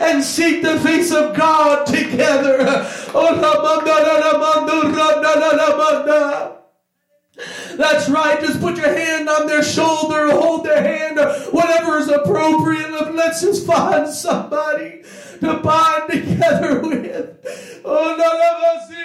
and seek the face of God together. That's right. Just put your hand on their shoulder, hold their hand, whatever is appropriate. Let's just find somebody to bind together with. Oh,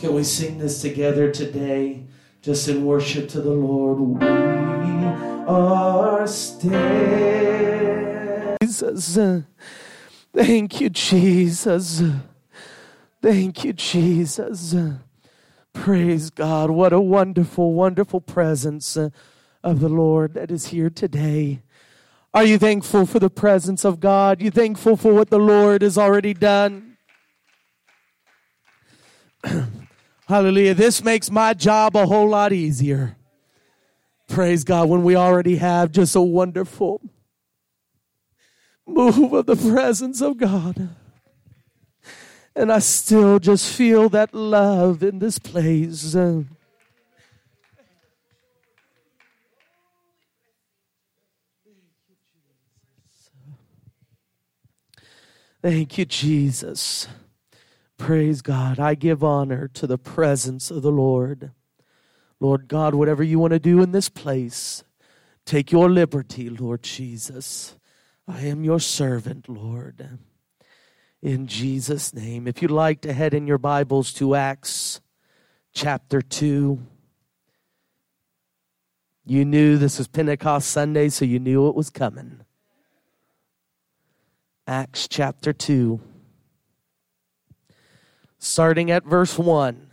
can we sing this together today, just in worship to the Lord? We are still. Jesus. Thank you, Jesus. Thank you, Jesus. Praise God. What a wonderful, wonderful presence of the Lord that is here today. Are you thankful for the presence of God? You thankful for what the Lord has already done? Hallelujah. This makes my job a whole lot easier. Praise God, when we already have just a wonderful move of the presence of God. And I still just feel that love in this place. Thank you, Jesus. Praise God. I give honor to the presence of the Lord. Lord God, whatever you want to do in this place, take your liberty, Lord Jesus. I am your servant, Lord. In Jesus' name. If you'd like to head in your Bibles to Acts chapter 2. You knew this was Pentecost Sunday, so you knew it was coming. Acts chapter 2. Starting at verse 1.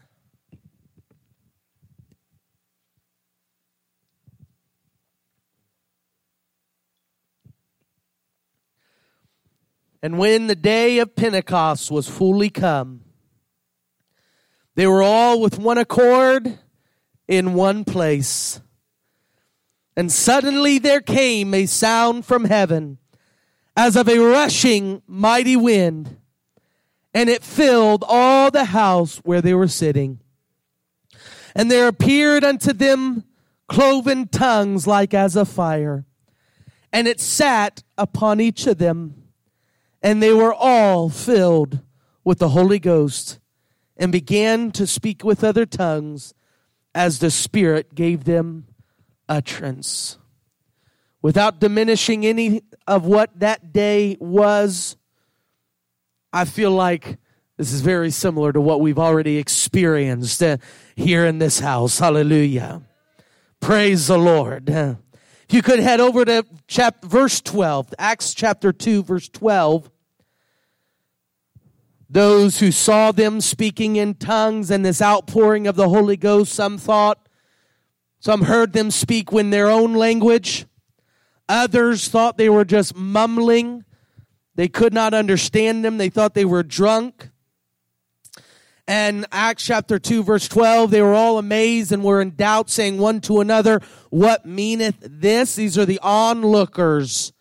And when the day of Pentecost was fully come, they were all with one accord in one place. And suddenly there came a sound from heaven, as of a rushing mighty wind, and it filled all the house where they were sitting. And there appeared unto them cloven tongues like as a fire, and it sat upon each of them. And they were all filled with the Holy Ghost and began to speak with other tongues as the Spirit gave them utterance. Without diminishing any of what that day was, I feel like this is very similar to what we've already experienced here in this house. Hallelujah. Praise the Lord. If you could head over to verse 12, Acts chapter 2, verse 12. Those who saw them speaking in tongues and this outpouring of the Holy Ghost, some heard them speak in their own language. Others thought they were just mumbling. They could not understand them. They thought they were drunk. And Acts chapter 2, verse 12, they were all amazed and were in doubt, saying one to another, "What meaneth this?" These are the onlookers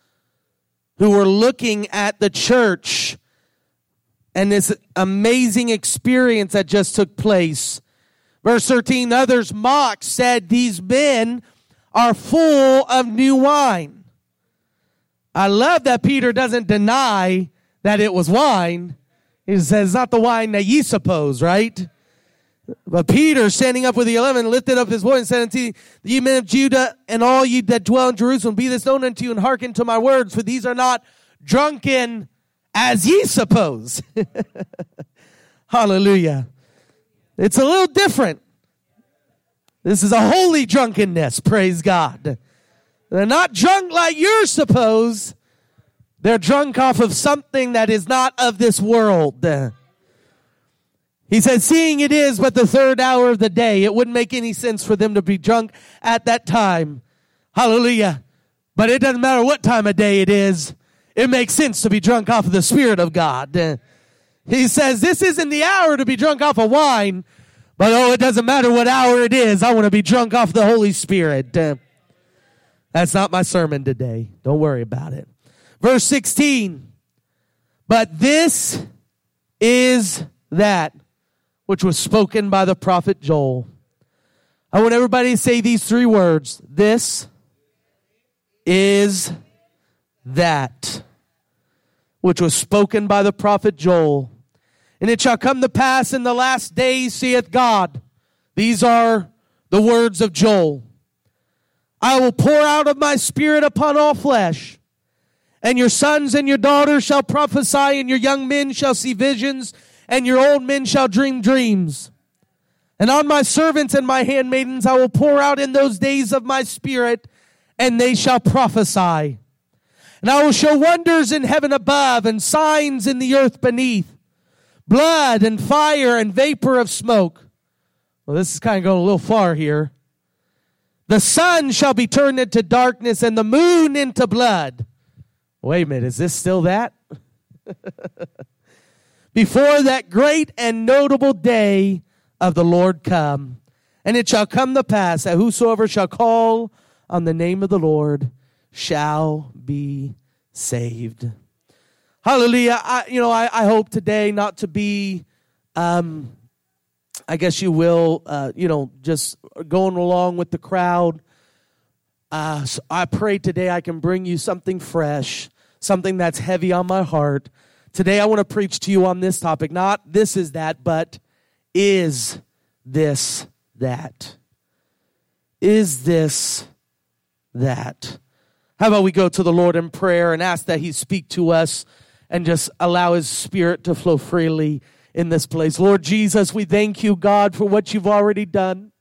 who were looking at the church and this amazing experience that just took place. Verse 13, others mocked, said, "These men are full of new wine." I love that Peter doesn't deny that it was wine. He says, "Not the wine that ye suppose," right? But Peter, standing up with the 11, lifted up his voice and said unto ye men of Judah and all ye that dwell in Jerusalem, be this known unto you and hearken to my words, for these are not drunken as ye suppose. Hallelujah. It's a little different. This is a holy drunkenness, praise God. They're not drunk like you're supposed. They're drunk off of something that is not of this world. He said, seeing it is but the third hour of the day, it wouldn't make any sense for them to be drunk at that time. Hallelujah. But it doesn't matter what time of day it is. It makes sense to be drunk off of the Spirit of God. He says, this isn't the hour to be drunk off of wine, but oh, it doesn't matter what hour it is. I want to be drunk off the Holy Spirit. That's not my sermon today. Don't worry about it. Verse 16, but this is that which was spoken by the prophet Joel. I want everybody to say these three words. This is that which was spoken by the prophet Joel. And it shall come to pass in the last days, saith God. These are the words of Joel. I will pour out of my Spirit upon all flesh. And your sons and your daughters shall prophesy, and your young men shall see visions, and your old men shall dream dreams. And on my servants and my handmaidens I will pour out in those days of my Spirit, and they shall prophesy. And I will show wonders in heaven above, and signs in the earth beneath, blood and fire and vapor of smoke. Well, this is kind of going a little far here. The sun shall be turned into darkness, and the moon into blood. Wait a minute, is this still that? Before that great and notable day of the Lord come, and it shall come to pass that whosoever shall call on the name of the Lord shall be saved. Hallelujah. I hope today not to be, I guess you will, just going along with the crowd. So I pray today I can bring you something fresh, something that's heavy on my heart. Today I want to preach to you on this topic, not this is that, but is this that? Is this that? How about we go to the Lord in prayer and ask that he speak to us and just allow his Spirit to flow freely in this place. Lord Jesus, we thank you, God, for what you've already done.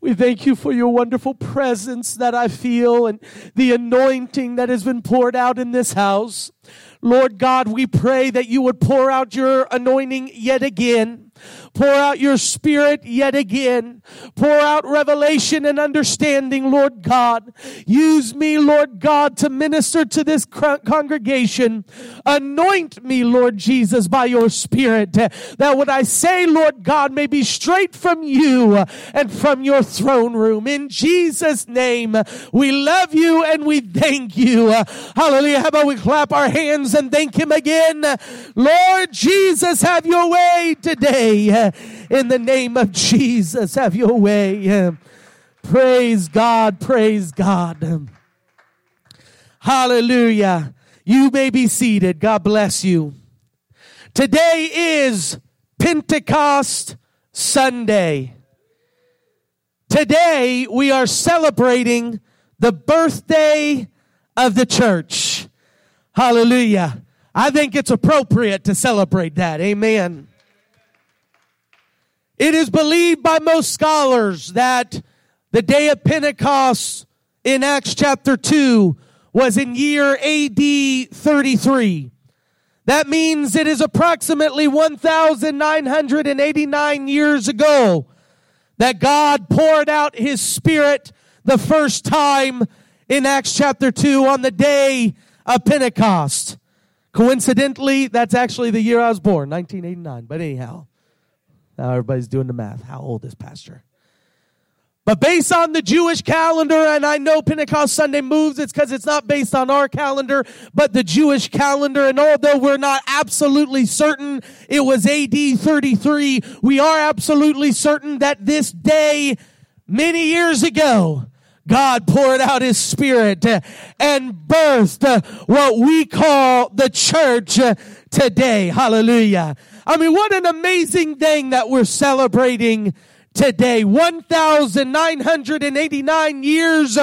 We thank you for your wonderful presence that I feel and the anointing that has been poured out in this house. Lord God, we pray that you would pour out your anointing yet again. Pour out your Spirit yet again. Pour out revelation and understanding, Lord God. Use me, Lord God, to minister to this congregation. Anoint me, Lord Jesus, by your Spirit, that what I say, Lord God, may be straight from you and from your throne room. In Jesus' name, we love you and we thank you. Hallelujah. How about we clap our hands and thank him again? Lord Jesus, have your way today. In the name of Jesus, have your way. Praise God, praise God. Hallelujah. You may be seated. God bless you. Today is Pentecost Sunday. Today we are celebrating the birthday of the church. Hallelujah. I think it's appropriate to celebrate that. Amen. It is believed by most scholars that the day of Pentecost in Acts chapter 2 was in year AD 33. That means it is approximately 1,989 years ago that God poured out His Spirit the first time in Acts chapter 2 on the day of Pentecost. Coincidentally, that's actually the year I was born, 1989. But anyhow, now everybody's doing the math. How old is Pastor? But based on the Jewish calendar, and I know Pentecost Sunday moves, it's because it's not based on our calendar, but the Jewish calendar. And although we're not absolutely certain it was AD 33, we are absolutely certain that this day, many years ago, God poured out His Spirit and birthed what we call the church today. Hallelujah. I mean, what an amazing thing that we're celebrating today, 1,989 years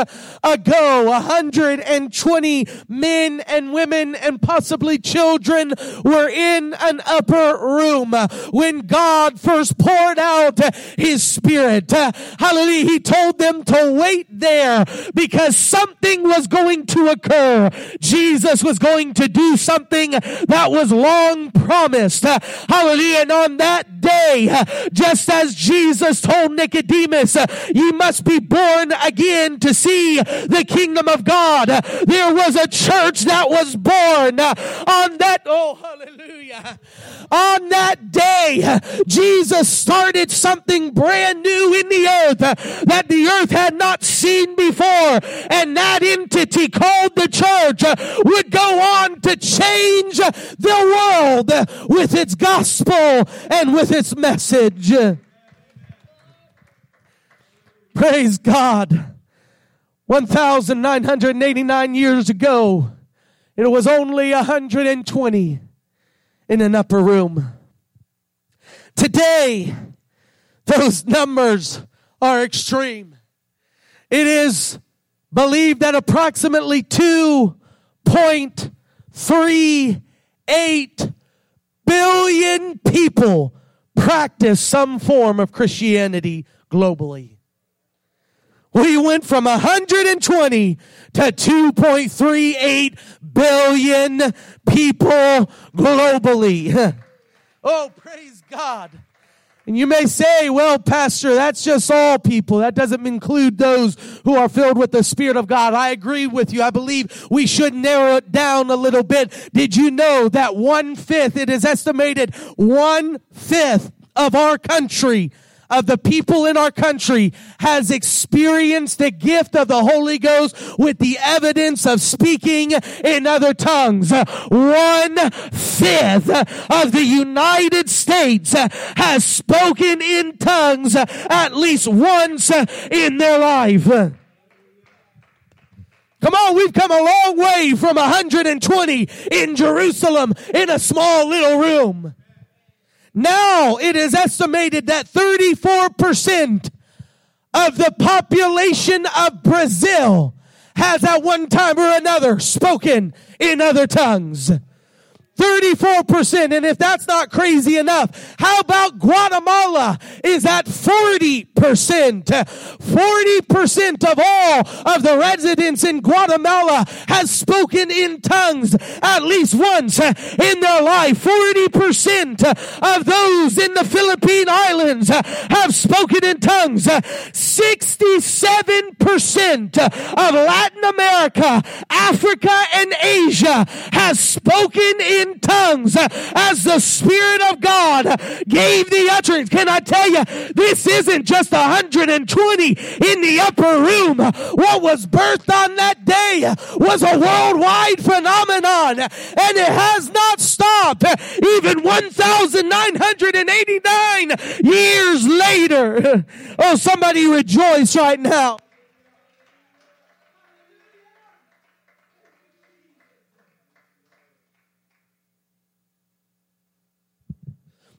ago, 120 men and women and possibly children were in an upper room when God first poured out His Spirit. Hallelujah. He told them to wait there because something was going to occur. Jesus was going to do something that was long promised. Hallelujah. And on that day, just as Jesus told Nicodemus, "Ye must be born again to see the kingdom of God," there was a church that was born on that, oh hallelujah, on that day. Jesus started something brand new in the earth that the earth had not seen before, and that entity called the church would go on to change the world with its gospel and with its message. Praise God. 1,989 years ago, it was only 120 in an upper room. Today, those numbers are extreme. It is believed that approximately 2.38 billion people practice some form of Christianity globally. We went from 120 to 2.38 billion people globally. Oh, praise God. And you may say, "Well, Pastor, that's just all people. That doesn't include those who are filled with the Spirit of God." I agree with you. I believe we should narrow it down a little bit. Did you know that it is estimated 1/5 of our country, of the people in our country, has experienced the gift of the Holy Ghost with the evidence of speaking in other tongues? 1/5 of the United States has spoken in tongues at least once in their life. Come on, we've come a long way from 120 in Jerusalem in a small little room. Now it is estimated that 34% of the population of Brazil has at one time or another spoken in other tongues. 34%. And if that's not crazy enough, how about Guatemala is at 40%? 40% of all of the residents in Guatemala has spoken in tongues at least once in their life. 40% of those in the Philippine Islands have spoken in tongues. 67% of Latin America, Africa, and Asia has spoken in tongues as the Spirit of God gave the utterance. Can I tell you, this isn't just 120 in the upper room. What was birthed on that day was a worldwide phenomenon, and it has not stopped even 1,989 years later. Oh, somebody rejoice right now.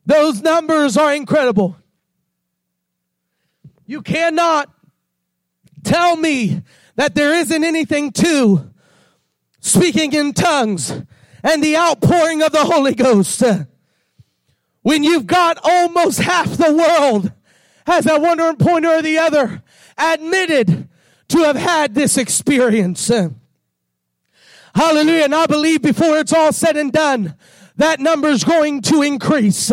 Those numbers are incredible. You cannot tell me that there isn't anything to speaking in tongues and the outpouring of the Holy Ghost. When you've got almost half the world, as at one point or the other, admitted to have had this experience. Hallelujah. And I believe before it's all said and done, that number's going to increase.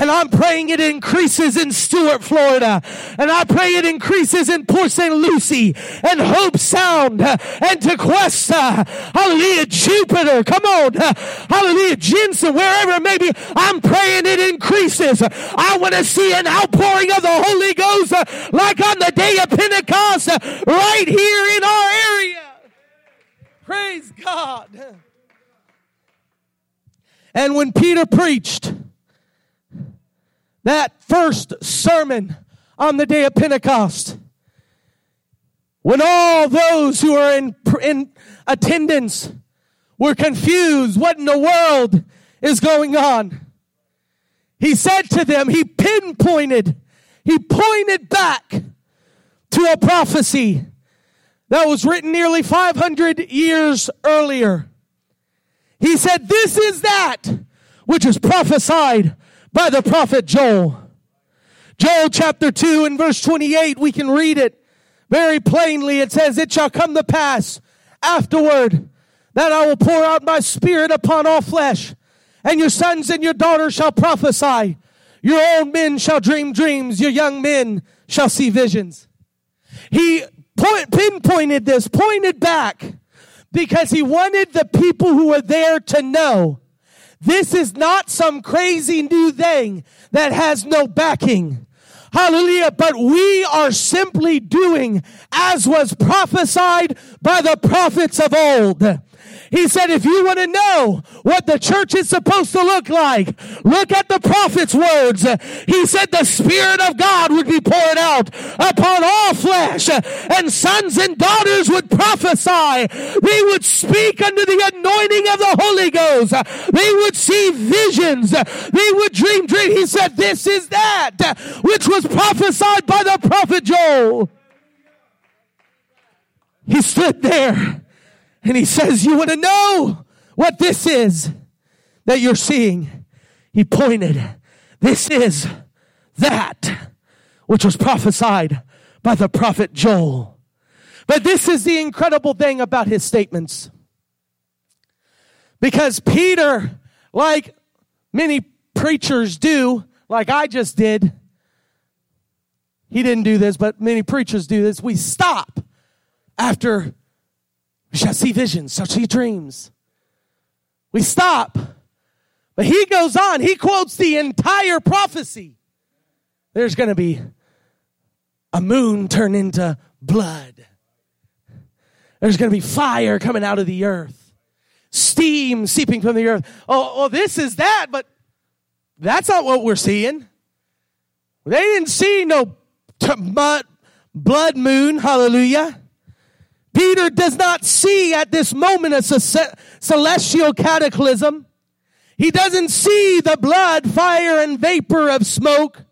And I'm praying it increases in Stuart, Florida. And I pray it increases in Port St. Lucie and Hope Sound and Tequesta. Hallelujah, Jupiter. Come on. Hallelujah, Jensen, wherever it may be. I'm praying it increases. I want to see an outpouring of the Holy Ghost like on the day of Pentecost right here in our area. Praise God. And when Peter preached that first sermon on the day of Pentecost, when all those who were in attendance were confused, what in the world is going on? He said to them, he pointed back to a prophecy that was written nearly 500 years earlier. He said, this is that which is prophesied by the prophet Joel. Joel chapter 2 and verse 28, we can read it very plainly. It says, it shall come to pass afterward that I will pour out my spirit upon all flesh, and your sons and your daughters shall prophesy. Your old men shall dream dreams. Your young men shall see visions. He pinpointed this, pointed back, because he wanted the people who were there to know this is not some crazy new thing that has no backing. Hallelujah. But we are simply doing as was prophesied by the prophets of old. He said, if you want to know what the church is supposed to look like, look at the prophet's words. He said the Spirit of God would be poured out upon all flesh, and sons and daughters would prophesy. They would speak under the anointing of the Holy Ghost. They would see visions. They would dream dreams. He said, this is that which was prophesied by the prophet Joel. He stood there. And he says, you want to know what this is that you're seeing? He pointed, this is that which was prophesied by the prophet Joel. But this is the incredible thing about his statements. Because Peter, like many preachers do, like I just did, he didn't do this, but many preachers do this. We stop after we shall see visions, shall see dreams. We stop. But he goes on. He quotes the entire prophecy. There's going to be a moon turned into blood. There's going to be fire coming out of the earth. Steam seeping from the earth. Oh, this is that, but that's not what we're seeing. They didn't see no blood moon. Hallelujah. Peter does not see at this moment a celestial cataclysm. He doesn't see the blood, fire, and vapor of smoke.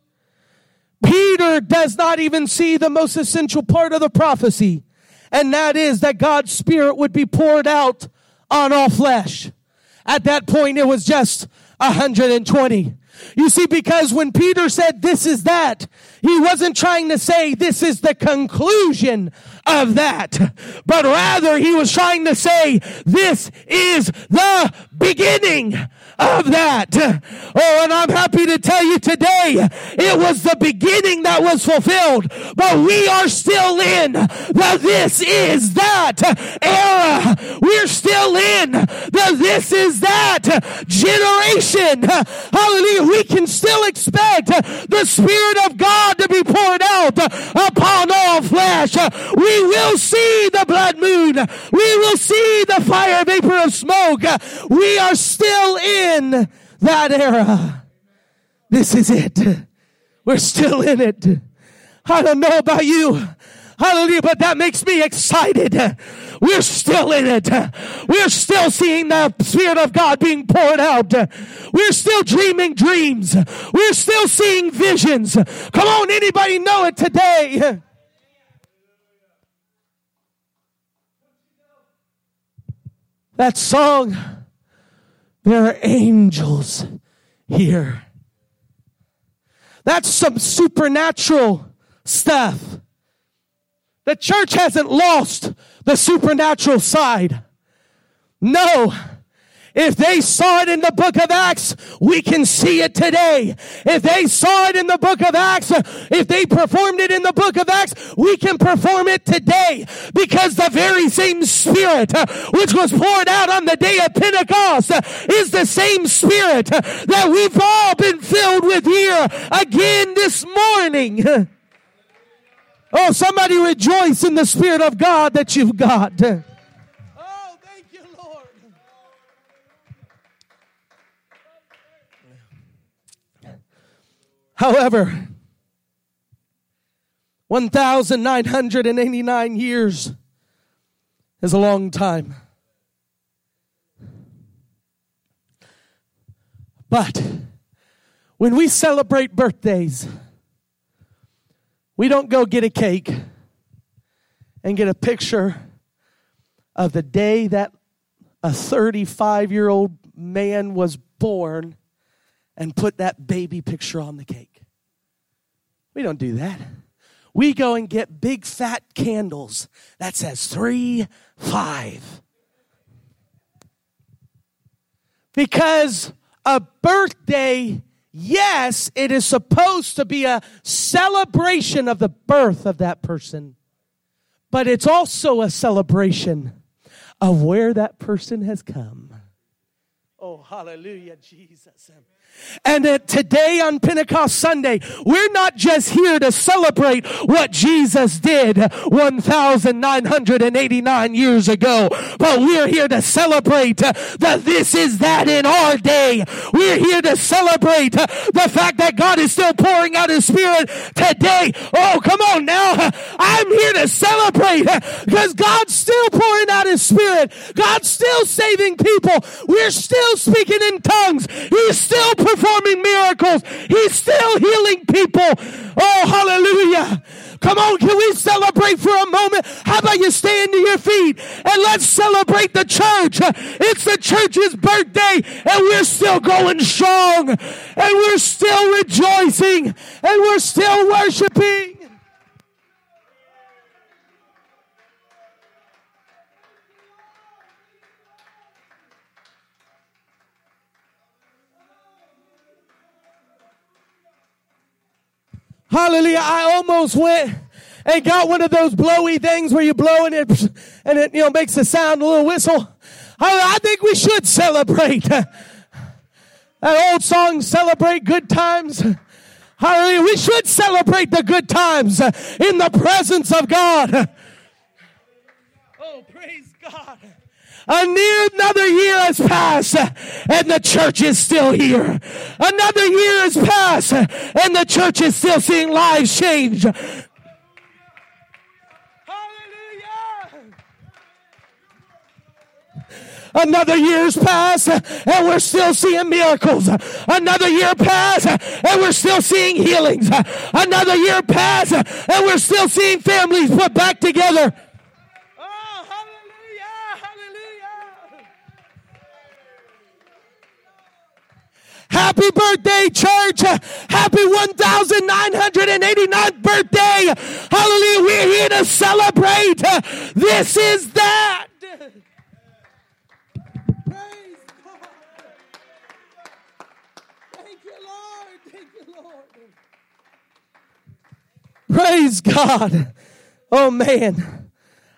Peter does not even see the most essential part of the prophecy, and that is that God's Spirit would be poured out on all flesh. At that point, it was just 120. You see, because when Peter said, this is that, he wasn't trying to say, this is the conclusion of that. But rather, he was trying to say, this is the beginning of that. Oh, and I'm happy to tell you today, it was the beginning that was fulfilled. But we are still in the this is that era. We're still in the this is that generation. Hallelujah. We can still expect the Spirit of God to be poured out upon all flesh. We will see the blood moon. We will see the fire vapor of smoke. We are still in that era. This is it. We're still in it. I don't know about you, Hallelujah. But that makes me excited. We're still in it. We're still seeing the Spirit of God being poured out. We're still dreaming dreams. We're still seeing visions. Come on, anybody know it today? That song, there are angels here. That's some supernatural stuff. The church hasn't lost the supernatural side. No. If they saw it in the book of Acts, we can see it today. If they saw it in the book of Acts, if they performed it in the book of Acts, we can perform it today. Because the very same Spirit which was poured out on the day of Pentecost is the same Spirit that we've all been filled with here again this morning. Oh, somebody rejoice in the Spirit of God that you've got. However, 1,989 years is a long time. But when we celebrate birthdays, we don't go get a cake and get a picture of the day that a 35-year-old man was born and put that baby picture on the cake. We don't do that. We go and get big fat candles that says 3-5. Because a birthday, yes, it is supposed to be a celebration of the birth of that person. But it's also a celebration of where that person has come. Oh, hallelujah, Jesus. And today on Pentecost Sunday, we're not just here to celebrate what Jesus did 1,989 years ago, but we're here to celebrate that this is that in our day. We're here to celebrate the fact that God is still pouring out His Spirit today. Oh, come on now. I'm here to celebrate because God's still pouring out His Spirit. God's still saving people. We're still speaking in tongues. He's still performing miracles. He's still healing people. Oh, hallelujah. Come on, can we celebrate for a moment? How about you stand to your feet and let's celebrate the church. It's the church's birthday and we're still going strong and we're still rejoicing and we're still worshiping. Hallelujah. I almost went and got one of those blowy things where you blow and it makes a sound, a little whistle. I think we should celebrate. That old song, Celebrate Good Times. Hallelujah. We should celebrate the good times in the presence of God. Oh, praise God. Another year has passed, and the church is still here. Another year has passed, and the church is still seeing lives change. Hallelujah! Another year's passed, and we're still seeing miracles. Another year passed, and we're still seeing healings. Another year passed, and we're still seeing families put back together. Happy birthday, church. Happy 1,989th birthday. Hallelujah. We're here to celebrate. This is that. Praise God. Thank you, Lord. Thank you, Lord. Praise God. Oh, man.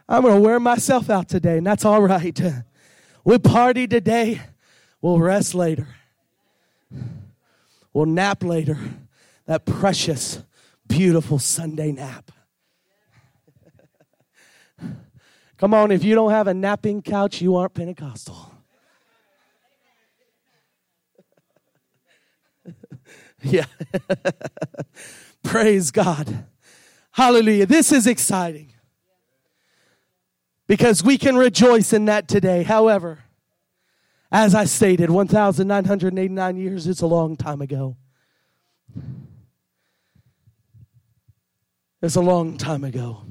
I'm going to wear myself out today, and that's all right. We'll party today. We'll rest later. We'll nap later, that precious, beautiful Sunday nap. Come on, if you don't have a napping couch, you aren't Pentecostal. Yeah. Praise God. Hallelujah. This is exciting. Because we can rejoice in that today. However, as I stated, 1,989 years, it's a long time ago. It's a long time ago.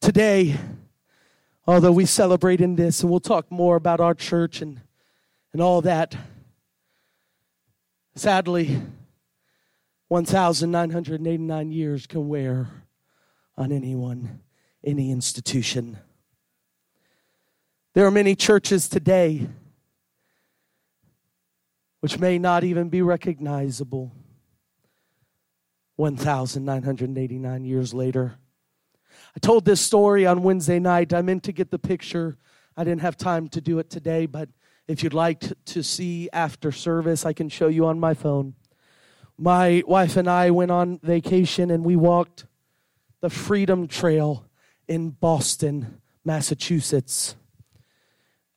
Today, although we celebrate in this, and we'll talk more about our church and all that, sadly, 1,989 years can wear on anyone, any institution. There are many churches today which may not even be recognizable 1,989 years later. I told this story on Wednesday night. I meant to get the picture. I didn't have time to do it today, but if you'd like to see after service, I can show you on my phone. My wife and I went on vacation, and we walked the Freedom Trail in Boston, Massachusetts.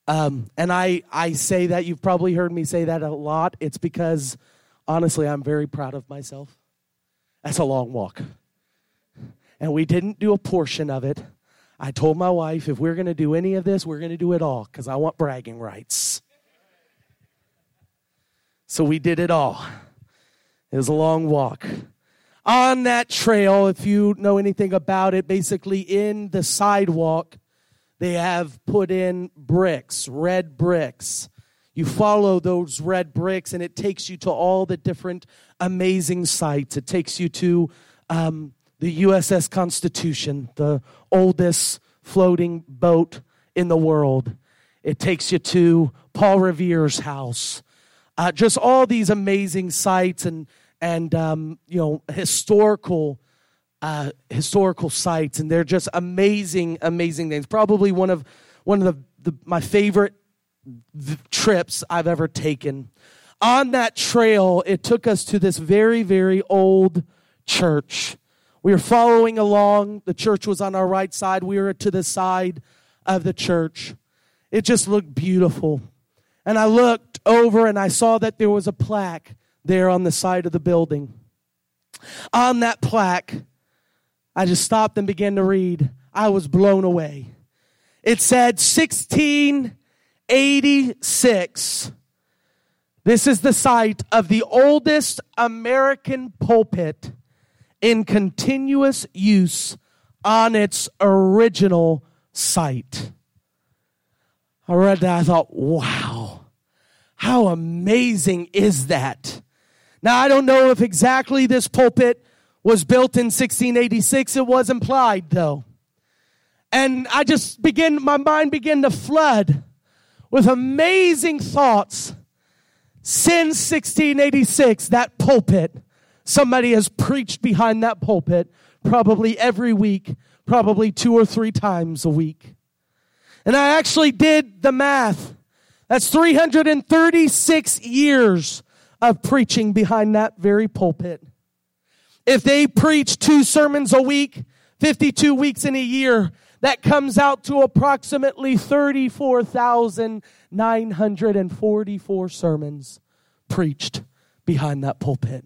And I say that, you've probably heard me say that a lot. It's because, honestly, I'm very proud of myself. That's a long walk. And we didn't do a portion of it. I told my wife, if we're going to do any of this, we're going to do it all, because I want bragging rights. So we did it all. It was a long walk. On that trail, if you know anything about it, basically in the sidewalk, they have put in bricks, red bricks. You follow those red bricks, and it takes you to all the different amazing sites. It takes you to the USS Constitution, the oldest floating boat in the world. It takes you to Paul Revere's house. Just all these amazing sites and historical sites, and they're just amazing, amazing things. Probably one of the my favorite trips I've ever taken. On that trail, it took us to this very, very old church. We were following along. The church was on our right side. We were to the side of the church. It just looked beautiful. And I looked over, and I saw that there was a plaque there on the side of the building. On that plaque, I just stopped and began to read. I was blown away. It said 1686. This is the site of the oldest American pulpit in continuous use on its original site. I read that. I thought, wow, how amazing is that? Now, I don't know if exactly this pulpit was built in 1686. It was implied, though. And I just my mind began to flood with amazing thoughts. Since 1686, that pulpit, somebody has preached behind that pulpit probably every week, probably 2 or 3 times a week. And I actually did the math. That's 336 years of preaching behind that very pulpit. If they preach 2 sermons a week, 52 weeks in a year, that comes out to approximately 34,944 sermons preached behind that pulpit.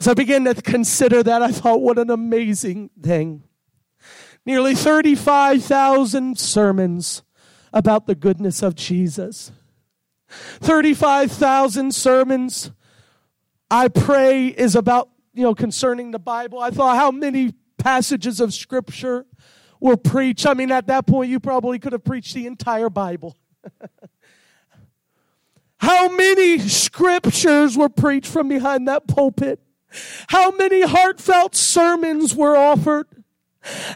As I began to consider that, I thought, what an amazing thing. Nearly 35,000 sermons about the goodness of Jesus. 35,000 sermons, I pray, is about, concerning the Bible. I thought, how many passages of Scripture were preached? I mean, at that point, you probably could have preached the entire Bible. How many Scriptures were preached from behind that pulpit? How many heartfelt sermons were offered?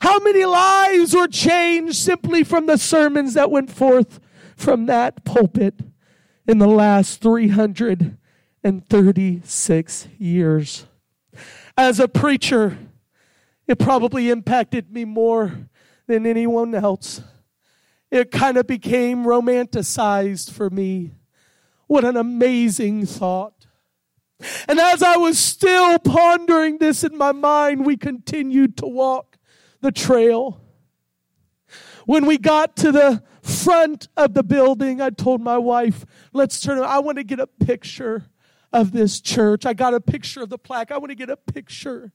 How many lives were changed simply from the sermons that went forth from that pulpit in the last 336 years? As a preacher, it probably impacted me more than anyone else. It kind of became romanticized for me. What an amazing thought. And as I was still pondering this in my mind, we continued to walk the trail. When we got to the front of the building, I told my wife, let's turn around. I want to get a picture of this church. I got a picture of the plaque. I want to get a picture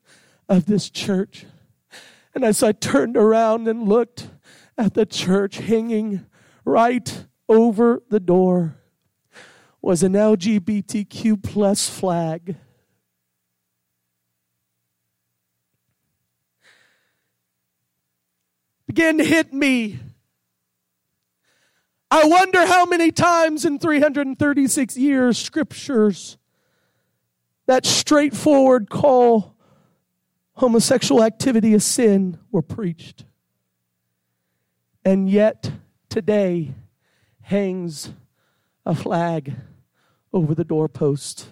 of this church. And as I turned around and looked at the church, hanging right over the door was an LGBTQ plus flag. Began to hit me. I wonder how many times in 336 years scriptures that straightforward call homosexual activity a sin were preached. And yet today hangs a flag over the doorpost.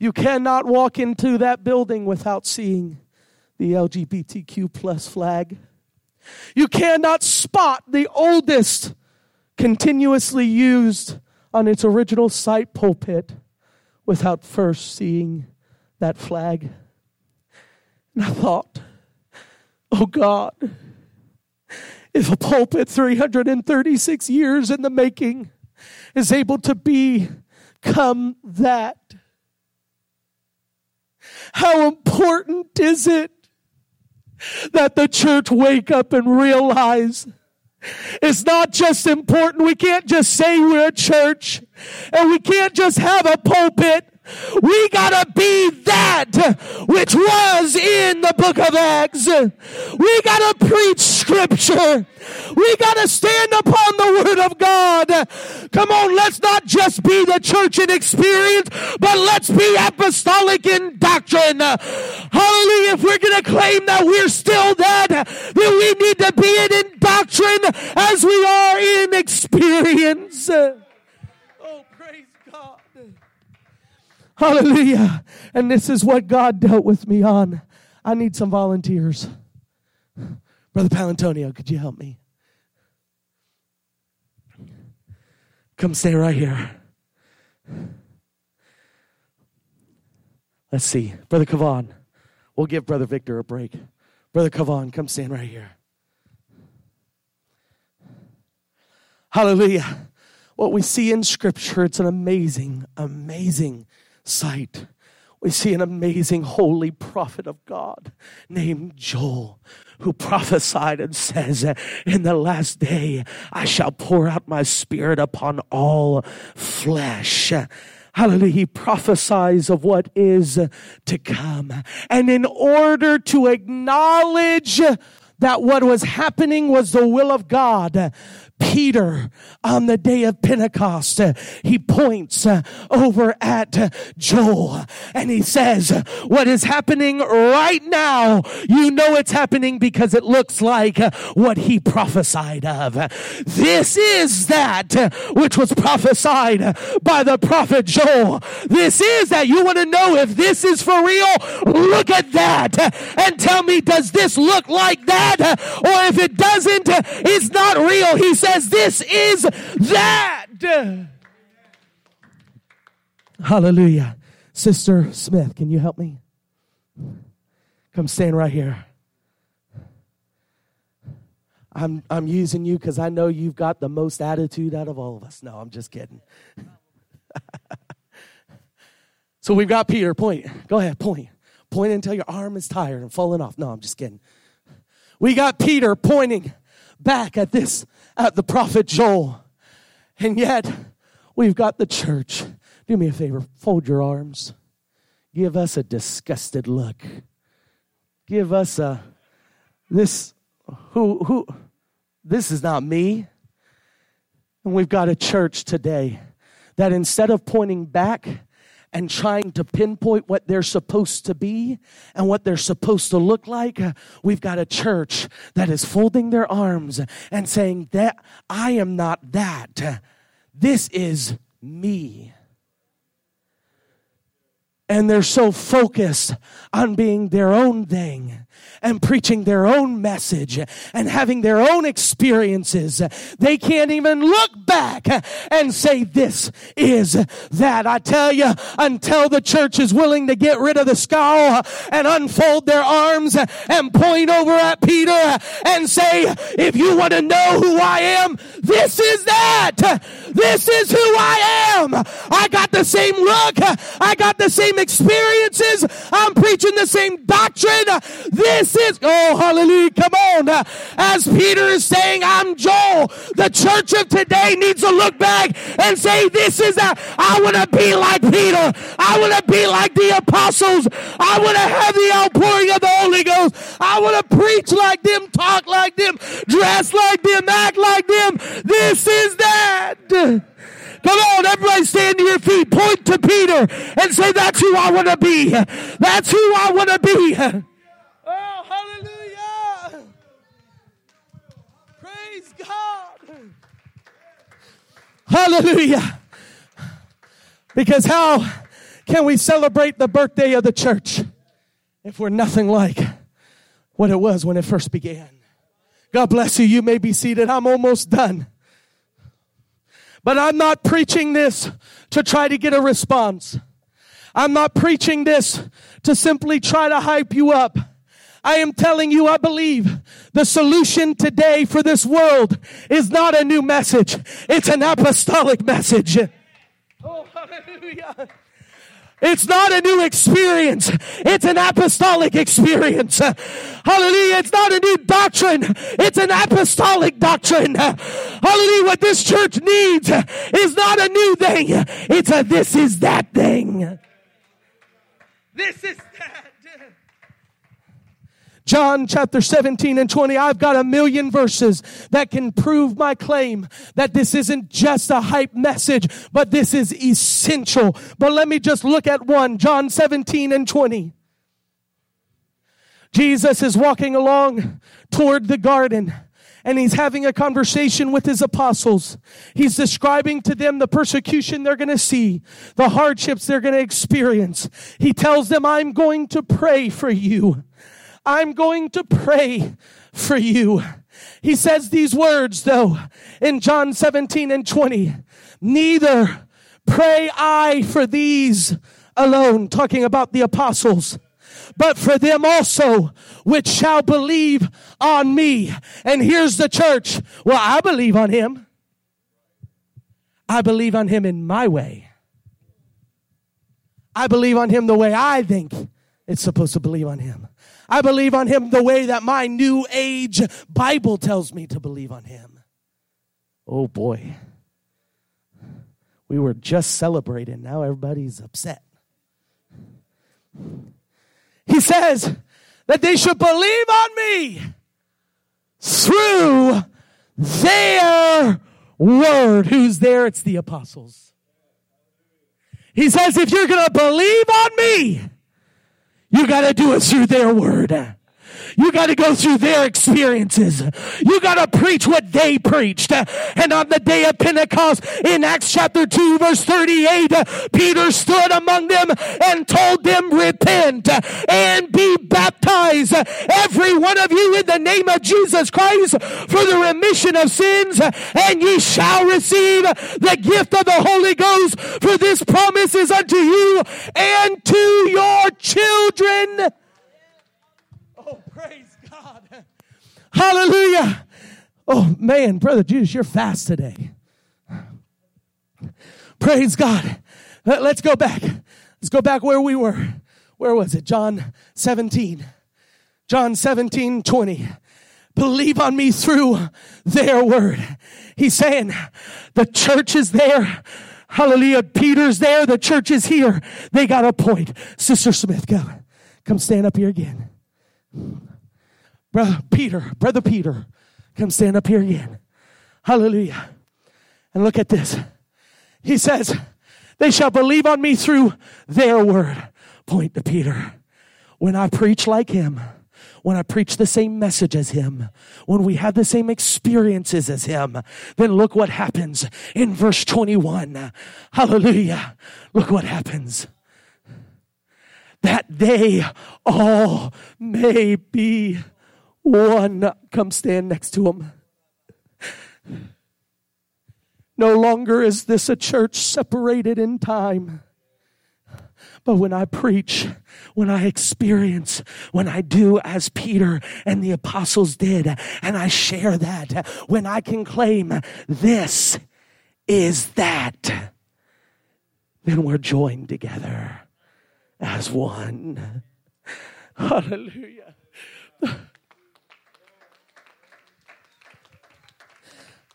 You cannot walk into that building without seeing the LGBTQ plus flag. You cannot spot the oldest continuously used on its original site pulpit without first seeing that flag. And I thought, oh God, if a pulpit 336 years in the making is able to become that, how important is it that the church wake up and realize it's not just important. We can't just say we're a church and we can't just have a pulpit. We gotta be that which was in the book of Acts. We gotta preach scripture. We gotta stand upon the word of God. Come on, let's not just be the church in experience, but let's be apostolic in doctrine. Hallelujah, if we're gonna claim that we're still that, then we need to be it in doctrine as we are in experience. Hallelujah. And this is what God dealt with me on. I need some volunteers. Brother Palantonio, could you help me? Come stay right here. Let's see. Brother Kavan. We'll give Brother Victor a break. Brother Kavan, come stand right here. Hallelujah. What we see in Scripture, it's an amazing, amazing sight. We see an amazing holy prophet of God named Joel, who prophesied and says, in the last day, I shall pour out my spirit upon all flesh. Hallelujah, he prophesies of what is to come. And in order to acknowledge that what was happening was the will of God, Peter, on the day of Pentecost, he points over at Joel and he says, what is happening right now, you know it's happening because it looks like what he prophesied of. This is that which was prophesied by the prophet Joel. This is that. You want to know if this is for real? Look at that and tell me, does this look like that? Or if it doesn't, it's not real. He says, this is that. Amen. Hallelujah. Sister Smith, can you help me? Come stand right here. I'm using you because I know you've got the most attitude out of all of us. No, I'm just kidding. So we've got Peter. Point. Go ahead. Point. Point until your arm is tired and falling off. No, I'm just kidding. We got Peter pointing back at this, at the prophet Joel. And yet, we've got the church. Do me a favor, fold your arms. Give us a disgusted look. Give us a, this is not me. And we've got a church today that instead of pointing back and trying to pinpoint what they're supposed to be and what they're supposed to look like, we've got a church that is folding their arms and saying that I am not that. This is me. And they're so focused on being their own thing and preaching their own message and having their own experiences. They can't even look back and say, this is that. I tell you, until the church is willing to get rid of the scowl and unfold their arms and point over at Peter and say, if you want to know who I am, this is that. This is who I down. I got the same look. I got the same experiences. I'm preaching the same doctrine. This is, oh, hallelujah, come on. As Peter is saying, I'm Joel. The church of today needs to look back and say, this is that. I want to be like Peter. I want to be like the apostles. I want to have the outpouring of the Holy Ghost. I want to preach like them, talk like them, dress like them, act like them. This is that. Come on, everybody stand to your feet. Point to Peter and say, that's who I want to be. That's who I want to be. Oh, hallelujah. Praise God. Hallelujah. Because how can we celebrate the birthday of the church if we're nothing like what it was when it first began? God bless you. You may be seated. I'm almost done. But I'm not preaching this to try to get a response. I'm not preaching this to simply try to hype you up. I am telling you, I believe the solution today for this world is not a new message. It's an apostolic message. Oh, hallelujah. It's not a new experience. It's an apostolic experience. Hallelujah. It's not a new doctrine. It's an apostolic doctrine. Hallelujah. What this church needs is not a new thing. It's a this is that thing. This is that. John chapter 17 and 20, I've got a million verses that can prove my claim that this isn't just a hype message, but this is essential. But let me just look at one, John 17 and 20. Jesus is walking along toward the garden, and he's having a conversation with his apostles. He's describing to them the persecution they're going to see, the hardships they're going to experience. He tells them, I'm going to pray for you. I'm going to pray for you. He says these words, though, in John 17 and 20. Neither pray I for these alone, talking about the apostles, but for them also which shall believe on me. And here's the church. Well, I believe on him. I believe on him in my way. I believe on him the way I think it's supposed to believe on him. I believe on him the way that my new age Bible tells me to believe on him. Oh boy. We were just celebrating. Now everybody's upset. He says that they should believe on me through their word. Who's there? It's the apostles. He says, if you're going to believe on me, you got to do it through their word. You got to go through their experiences. You got to preach what they preached. And on the day of Pentecost in Acts chapter 2 verse 38, Peter stood among them and told them, repent and be baptized, every one of you, in the name of Jesus Christ for the remission of sins, and ye shall receive the gift of the Holy Ghost, for this promise is unto you and to your children. Oh, praise God. Hallelujah. Oh, man, Brother Judas, you're fast today. Praise God. Let's go back. Let's go back where we were. Where was it? John 17. John 17, 20. Believe on me through their word. He's saying the church is there. Hallelujah. Peter's there. The church is here. They got a point. Sister Smith, go. Come stand up here again. Brother Peter, come stand up here again. Hallelujah. And look at this. He says, they shall believe on me through their word. Point to Peter. When I preach like him, when I preach the same message as him, when we have the same experiences as him, then look what happens in verse 21. Hallelujah. Look what happens. That they all may be one. Come stand next to him. No longer is this a church separated in time. But when I preach, when I experience, when I do as Peter and the apostles did, and I share that, when I can claim this is that, then we're joined together as one. Hallelujah.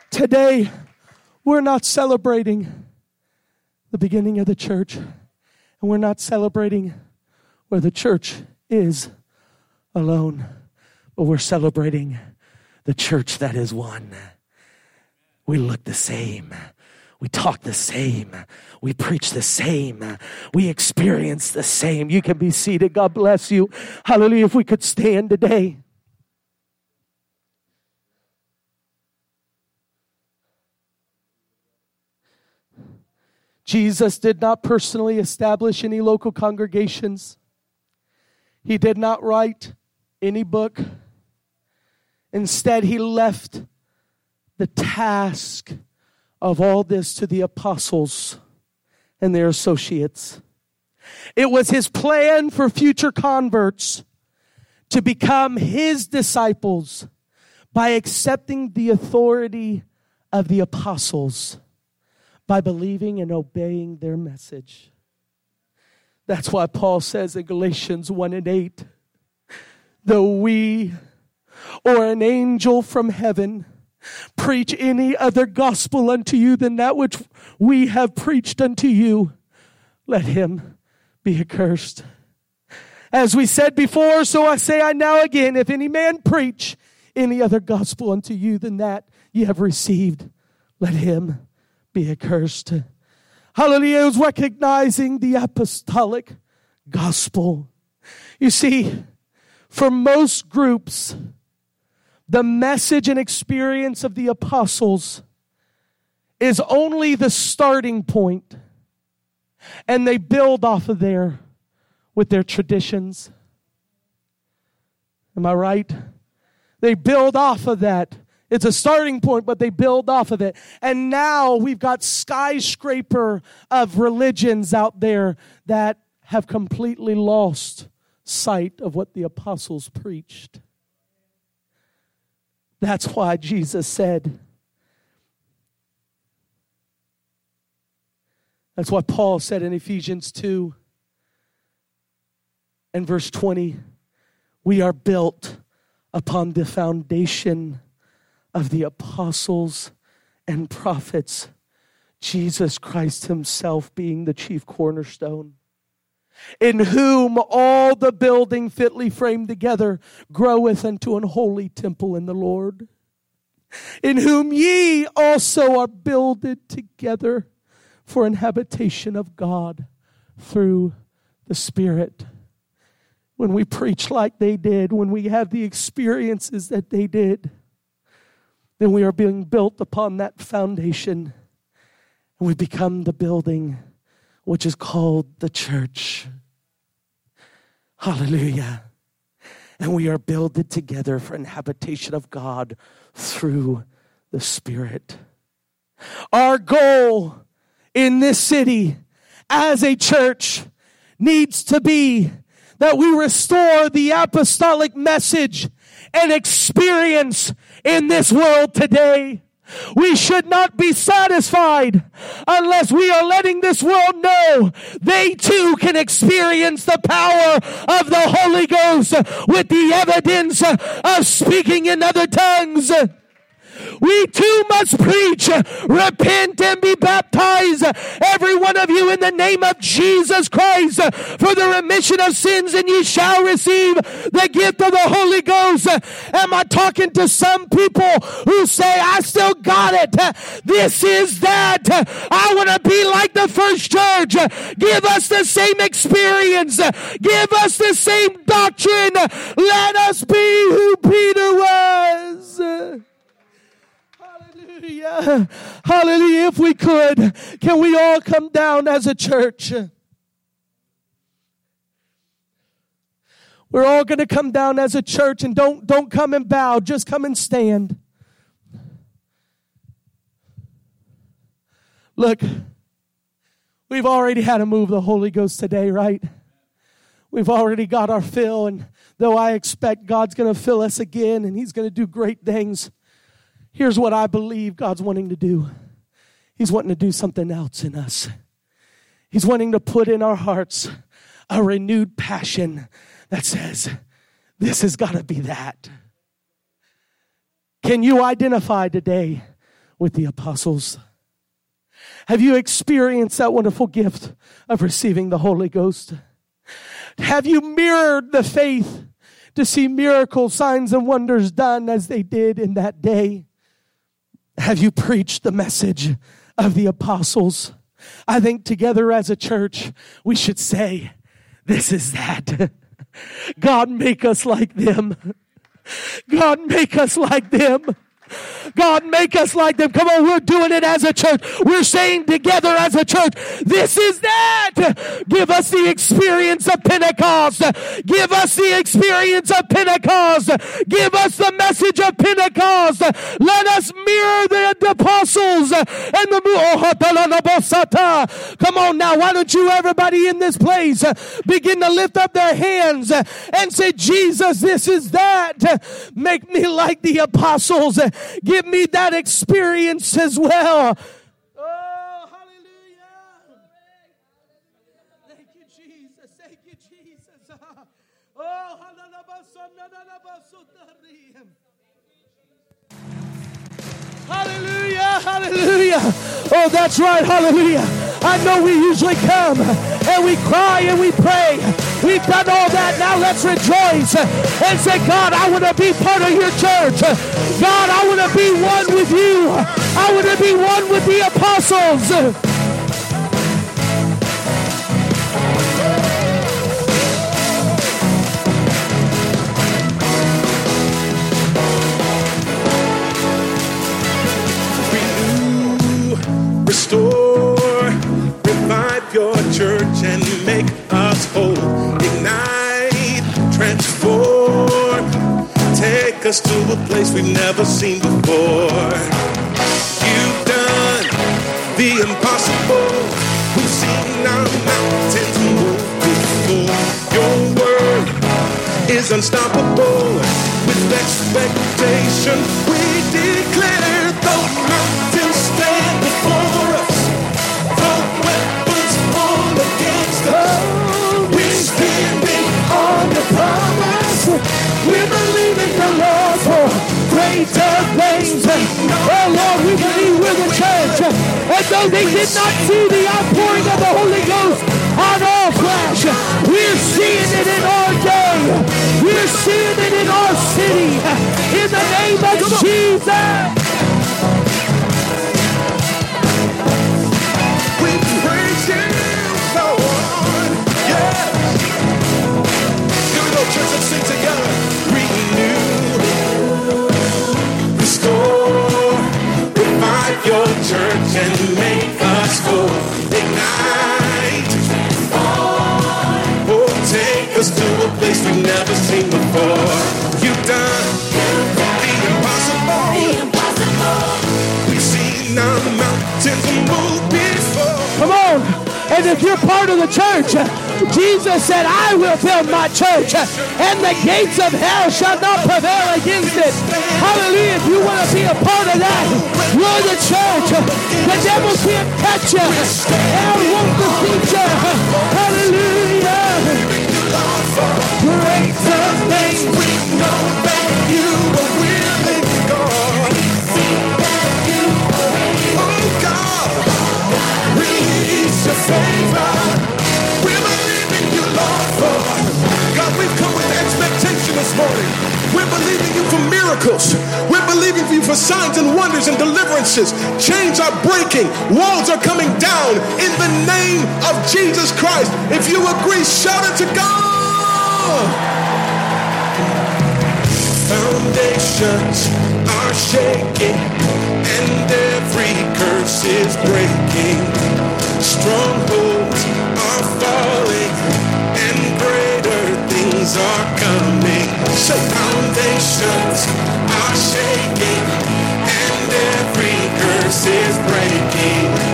Today, we're not celebrating the beginning of the church, and we're not celebrating where the church is alone, but we're celebrating the church that is one. We look the same. We talk the same. We preach the same. We experience the same. You can be seated. God bless you. Hallelujah. If we could stand today. Jesus did not personally establish any local congregations. He did not write any book. Instead, he left the task of all this to the apostles and their associates. It was his plan for future converts to become his disciples by accepting the authority of the apostles, by believing and obeying their message. That's why Paul says in Galatians 1:8, though we or an angel from heaven preach any other gospel unto you than that which we have preached unto you, let him be accursed. As we said before, so I say I now again, if any man preach any other gospel unto you than that ye have received, let him be accursed. Hallelujah. It was recognizing the apostolic gospel. You see, for most groups, the message and experience of the apostles is only the starting point, and they build off of there with their traditions. Am I right? They build off of that. It's a starting point, but they build off of it. And now we've got skyscraper of religions out there that have completely lost sight of what the apostles preached. That's why Jesus said, that's why Paul said in Ephesians 2 and verse 20, we are built upon the foundation of the apostles and prophets, Jesus Christ himself being the chief cornerstone, in whom all the building fitly framed together groweth unto an holy temple in the Lord, in whom ye also are builded together for an habitation of God through the Spirit. When we preach like they did, when we have the experiences that they did, then we are being built upon that foundation, and we become the building which is called the church. Hallelujah. And we are builded together for an habitation of God through the Spirit. Our goal in this city as a church needs to be that we restore the apostolic message and experience in this world today. We should not be satisfied unless we are letting this world know they too can experience the power of the Holy Ghost with the evidence of speaking in other tongues. We too must preach, repent, and be baptized, every one of you, in the name of Jesus Christ, for the remission of sins, and you shall receive the gift of the Holy Ghost. Am I talking to some people who say, I still got it? This is that. I want to be like the first church. Give us the same experience. Give us the same doctrine. Let us be who Peter was. Hallelujah. Hallelujah. If we could, can we all come down as a church? We're all going to come down as a church, and don't come and bow. Just come and stand. Look, we've already had a move of the Holy Ghost today, right? We've already got our fill, and though I expect God's going to fill us again, and he's going to do great things, here's what I believe God's wanting to do. He's wanting to do something else in us. He's wanting to put in our hearts a renewed passion that says, this has got to be that. Can you identify today with the apostles? Have you experienced that wonderful gift of receiving the Holy Ghost? Have you mirrored the faith to see miracles, signs, and wonders done as they did in that day? Have you preached the message of the apostles? I think together as a church, we should say, this is that. God, make us like them. God, make us like them. God, make us like them. Come on, we're doing it as a church. We're saying together as a church, this is that. Give us the experience of Pentecost. Give us the experience of Pentecost. Give us the message of Pentecost. Let us mirror the apostles and the... Come on now, why don't you, everybody in this place, begin to lift up their hands and say, Jesus, this is that. Make me like the apostles. Give me that experience as well. Oh, hallelujah. Thank you, Jesus. Thank you, Jesus. Oh, hallelujah. Hallelujah. Oh, that's right. Hallelujah. I know we usually come and we cry and we pray. We've done all that. Now let's rejoice and say, God, I want to be part of your church. God, I want to be one with you. I want to be one with the apostles. Restore, revive your church and make us whole. Ignite, transform, take us to a place we've never seen before. You've done the impossible. We've seen our mountains move before. Your word is unstoppable. With expectation, we declare the mountains stand before. Promise, we believe in the Lord for greater things. Oh Lord, we believe we're the church. And though they did not see the outpouring of the Holy Ghost on all flesh, we're seeing it in our day. We're seeing it in our city. In the name of Jesus. We praise you, Lord. Yes. Church and sing together. Renew, restore, revive your church and make us whole. Ignite, oh, take us to a place we've never seen before. You've done the impossible. We've seen our mountains move before. Come on, and if you're part of the church, Jesus said, I will build my church, and the gates of hell shall not prevail against it. Hallelujah. If you want to be a part of that, you're the church. The devil can't touch you. Hell won't defeat you. Hallelujah. Great things we know that you are willing, God. Oh, God, release your favor. God, we've come with expectation this morning. We're believing you for miracles. We're believing you for signs and wonders and deliverances. Chains are breaking. Walls are coming down in the name of Jesus Christ. If you agree, shout it to God. Foundations are shaking and every curse is breaking. Strongholds are falling. Are coming, so foundations are shaking, and every curse is breaking.